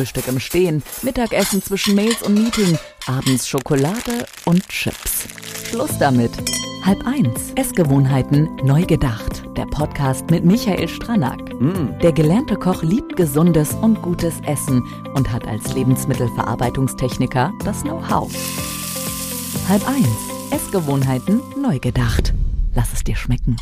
Frühstück im Stehen, Mittagessen zwischen Mails und Meeting, abends Schokolade und Chips. Schluss damit. 12:30. Essgewohnheiten neu gedacht. Der Podcast mit Michael Stranak. Der gelernte Koch liebt gesundes und gutes Essen und hat als Lebensmittelverarbeitungstechniker das Know-how. 12:30. Essgewohnheiten neu gedacht. Lass es dir schmecken.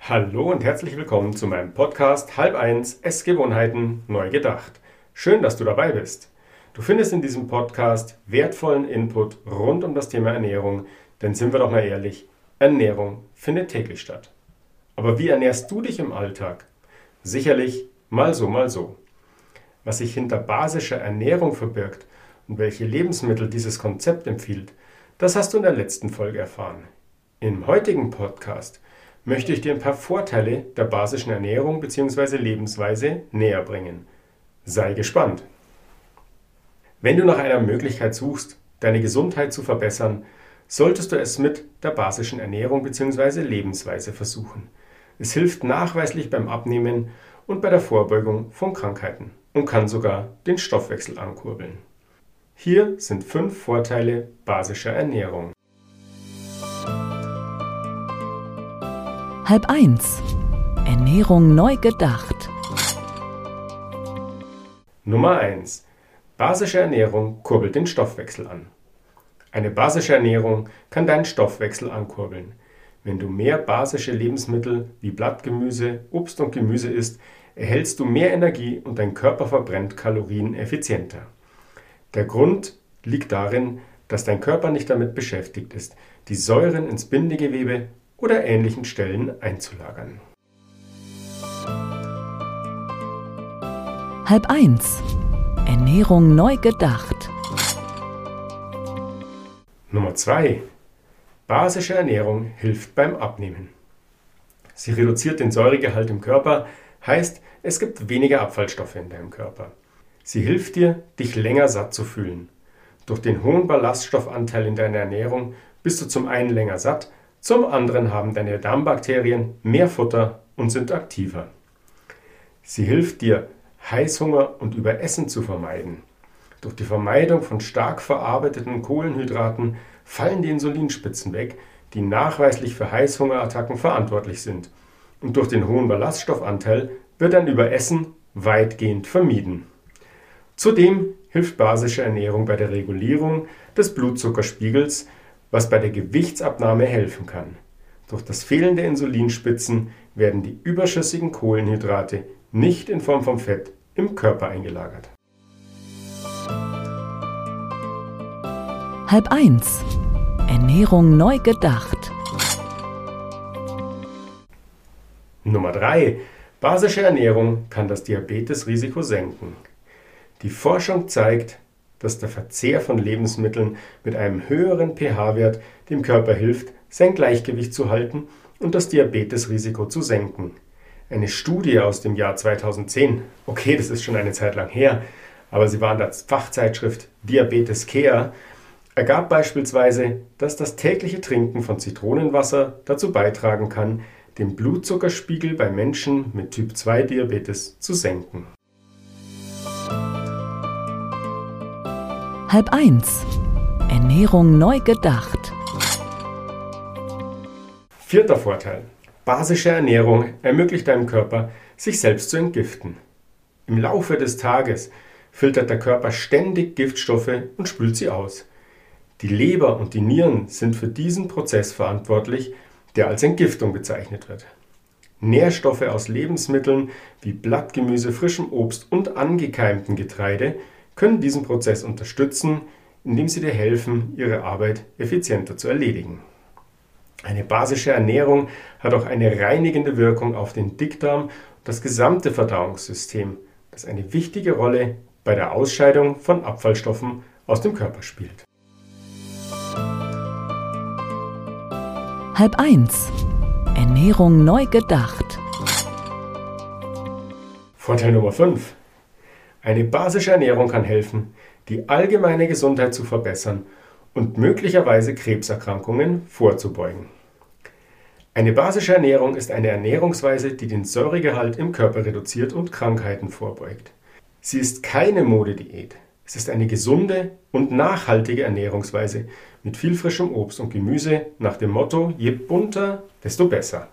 Hallo und herzlich willkommen zu meinem Podcast 12:30 Essgewohnheiten neu gedacht. Schön, dass du dabei bist. Du findest in diesem Podcast wertvollen Input rund um das Thema Ernährung, denn sind wir doch mal ehrlich, Ernährung findet täglich statt. Aber wie ernährst du dich im Alltag? Sicherlich mal so, mal so. Was sich hinter basischer Ernährung verbirgt und welche Lebensmittel dieses Konzept empfiehlt, das hast du in der letzten Folge erfahren. Im heutigen Podcast möchte ich dir ein paar Vorteile der basischen Ernährung bzw. Lebensweise näher bringen. Sei gespannt! Wenn du nach einer Möglichkeit suchst, deine Gesundheit zu verbessern, solltest du es mit der basischen Ernährung bzw. Lebensweise versuchen. Es hilft nachweislich beim Abnehmen und bei der Vorbeugung von Krankheiten und kann sogar den Stoffwechsel ankurbeln. Hier sind 5 Vorteile basischer Ernährung. 12:30. Ernährung neu gedacht. Nummer 1. Basische Ernährung kurbelt den Stoffwechsel an. Eine basische Ernährung kann deinen Stoffwechsel ankurbeln. Wenn du mehr basische Lebensmittel wie Blattgemüse, Obst und Gemüse isst, erhältst du mehr Energie und dein Körper verbrennt Kalorien effizienter. Der Grund liegt darin, dass dein Körper nicht damit beschäftigt ist, die Säuren ins Bindegewebe oder ähnlichen Stellen einzulagern. 12:30. Ernährung neu gedacht. Nummer 2. Basische Ernährung hilft beim Abnehmen. Sie reduziert den Säuregehalt im Körper, heißt, es gibt weniger Abfallstoffe in deinem Körper. Sie hilft dir, dich länger satt zu fühlen. Durch den hohen Ballaststoffanteil in deiner Ernährung bist du zum einen länger satt, zum anderen haben deine Darmbakterien mehr Futter und sind aktiver. Sie hilft dir, Heißhunger und Überessen zu vermeiden. Durch die Vermeidung von stark verarbeiteten Kohlenhydraten fallen die Insulinspitzen weg, die nachweislich für Heißhungerattacken verantwortlich sind. Und durch den hohen Ballaststoffanteil wird ein Überessen weitgehend vermieden. Zudem hilft basische Ernährung bei der Regulierung des Blutzuckerspiegels, was bei der Gewichtsabnahme helfen kann. Durch das Fehlen der Insulinspitzen werden die überschüssigen Kohlenhydrate nicht in Form von Fett im Körper eingelagert. 12:30. Ernährung neu gedacht. Nummer 3. Basische Ernährung kann das Diabetesrisiko senken. Die Forschung zeigt, dass der Verzehr von Lebensmitteln mit einem höheren pH-Wert dem Körper hilft, sein Gleichgewicht zu halten und das Diabetesrisiko zu senken. Eine Studie aus dem Jahr 2010, okay, das ist schon eine Zeit lang her, aber sie war in der Fachzeitschrift Diabetes Care, ergab beispielsweise, dass das tägliche Trinken von Zitronenwasser dazu beitragen kann, den Blutzuckerspiegel bei Menschen mit Typ-2-Diabetes zu senken. 12:30. Ernährung neu gedacht. 4. Vorteil. Basische Ernährung ermöglicht deinem Körper, sich selbst zu entgiften. Im Laufe des Tages filtert der Körper ständig Giftstoffe und spült sie aus. Die Leber und die Nieren sind für diesen Prozess verantwortlich, der als Entgiftung bezeichnet wird. Nährstoffe aus Lebensmitteln wie Blattgemüse, frischem Obst und angekeimtem Getreide können diesen Prozess unterstützen, indem sie dir helfen, ihre Arbeit effizienter zu erledigen. Eine basische Ernährung hat auch eine reinigende Wirkung auf den Dickdarm und das gesamte Verdauungssystem, das eine wichtige Rolle bei der Ausscheidung von Abfallstoffen aus dem Körper spielt. 12:30. Ernährung neu gedacht. Vorteil Nummer 5. Eine basische Ernährung kann helfen, die allgemeine Gesundheit zu verbessern und möglicherweise Krebserkrankungen vorzubeugen. Eine basische Ernährung ist eine Ernährungsweise, die den Säuregehalt im Körper reduziert und Krankheiten vorbeugt. Sie ist keine Modediät. Es ist eine gesunde und nachhaltige Ernährungsweise mit viel frischem Obst und Gemüse nach dem Motto, je bunter, desto besser.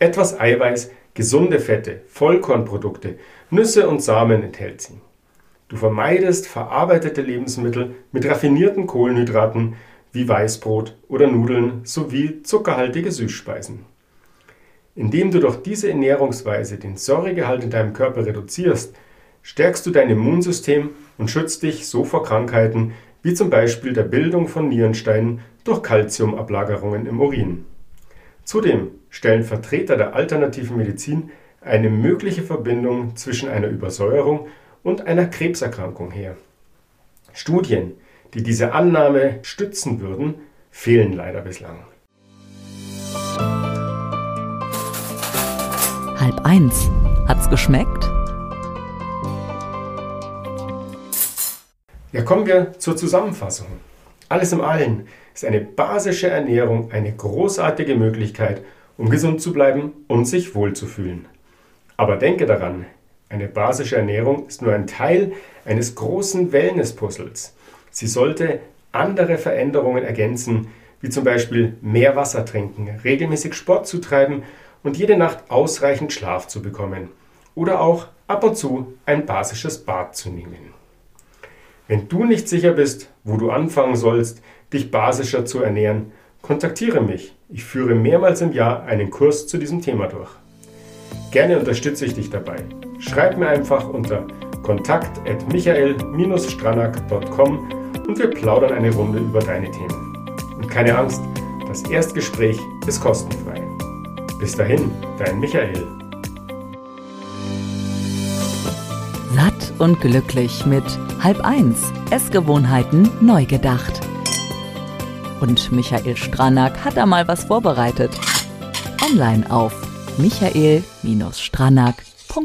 Etwas Eiweiß, gesunde Fette, Vollkornprodukte, Nüsse und Samen enthält sie. Du vermeidest verarbeitete Lebensmittel mit raffinierten Kohlenhydraten wie Weißbrot oder Nudeln sowie zuckerhaltige Süßspeisen. Indem du durch diese Ernährungsweise den Säuregehalt in deinem Körper reduzierst, stärkst du dein Immunsystem und schützt dich so vor Krankheiten wie zum Beispiel der Bildung von Nierensteinen durch Calciumablagerungen im Urin. Zudem stellen Vertreter der alternativen Medizin eine mögliche Verbindung zwischen einer Übersäuerung und einer Krebserkrankung her. Studien, die diese Annahme stützen würden, fehlen leider bislang. Halb eins. Hat's geschmeckt? Ja, kommen wir zur Zusammenfassung. Alles in allem ist eine basische Ernährung eine großartige Möglichkeit, um gesund zu bleiben und sich wohlzufühlen. Aber denke daran, eine basische Ernährung ist nur ein Teil eines großen Wellness-Puzzles. Sie sollte andere Veränderungen ergänzen, wie zum Beispiel mehr Wasser trinken, regelmäßig Sport zu treiben und jede Nacht ausreichend Schlaf zu bekommen. Oder auch ab und zu ein basisches Bad zu nehmen. Wenn du nicht sicher bist, wo du anfangen sollst, dich basischer zu ernähren, kontaktiere mich. Ich führe mehrmals im Jahr einen Kurs zu diesem Thema durch. Gerne unterstütze ich dich dabei. Schreib mir einfach unter kontakt@michael-stranak.com und wir plaudern eine Runde über deine Themen. Und keine Angst, das Erstgespräch ist kostenfrei. Bis dahin, dein Michael. Satt und glücklich mit Halb 1 Essgewohnheiten neu gedacht. Und Michael Stranak hat da mal was vorbereitet. Online auf michael-stranak.com